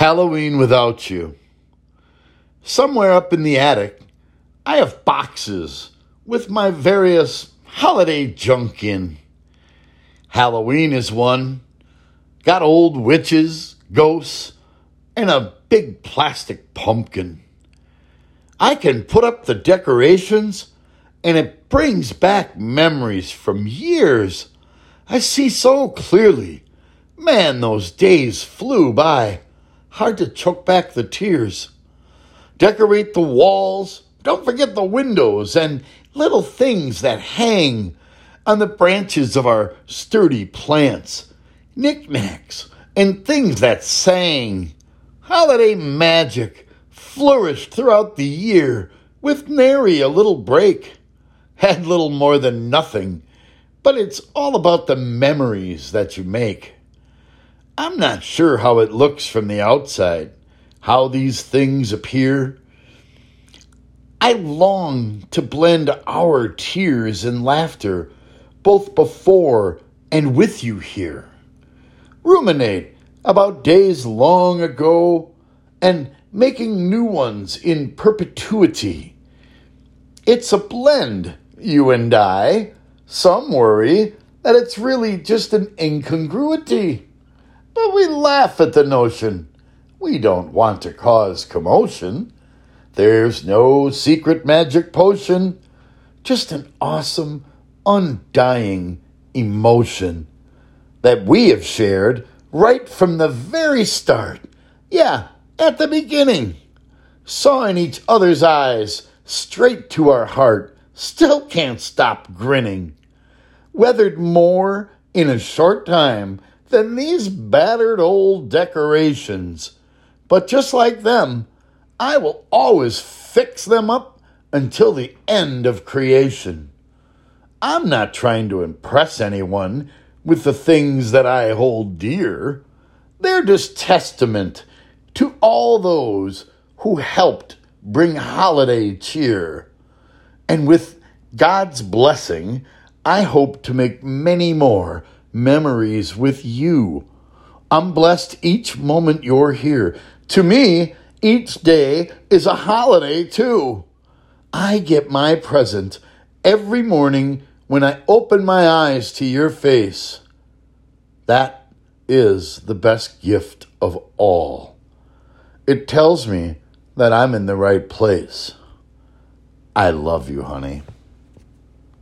Halloween without you. Somewhere up in the attic, I have boxes with my various holiday junk in. Halloween is one. Got old witches, ghosts, and a big plastic pumpkin. I can put up the decorations, and it brings back memories from years. I see so clearly. Man, those days flew by. Hard to choke back the tears. Decorate the walls. Don't forget the windows and little things that hang on the branches of our sturdy plants. Knickknacks and things that sang. Holiday magic flourished throughout the year with nary a little break. Had little more than nothing, but it's all about the memories that you make. I'm not sure how it looks from the outside, how these things appear. I long to blend our tears and laughter, both before and with you here. Ruminate about days long ago and making new ones in perpetuity. It's a blend, you and I. Some worry that it's really just an incongruity. But we laugh at the notion. We don't want to cause commotion. There's no secret magic potion, just an awesome, undying emotion that we have shared right from the very start. Yeah, at the beginning. Saw in each other's eyes, straight to our heart, still can't stop grinning. Weathered more in a short time than these battered old decorations. But just like them, I will always fix them up until the end of creation. I'm not trying to impress anyone with the things that I hold dear. They're just testament to all those who helped bring holiday cheer. And with God's blessing, I hope to make many more memories with you. I'm blessed each moment you're here. To me, each day is a holiday too. I get my present every morning when I open my eyes to your face. That is the best gift of all. It tells me that I'm in the right place. I love you, honey.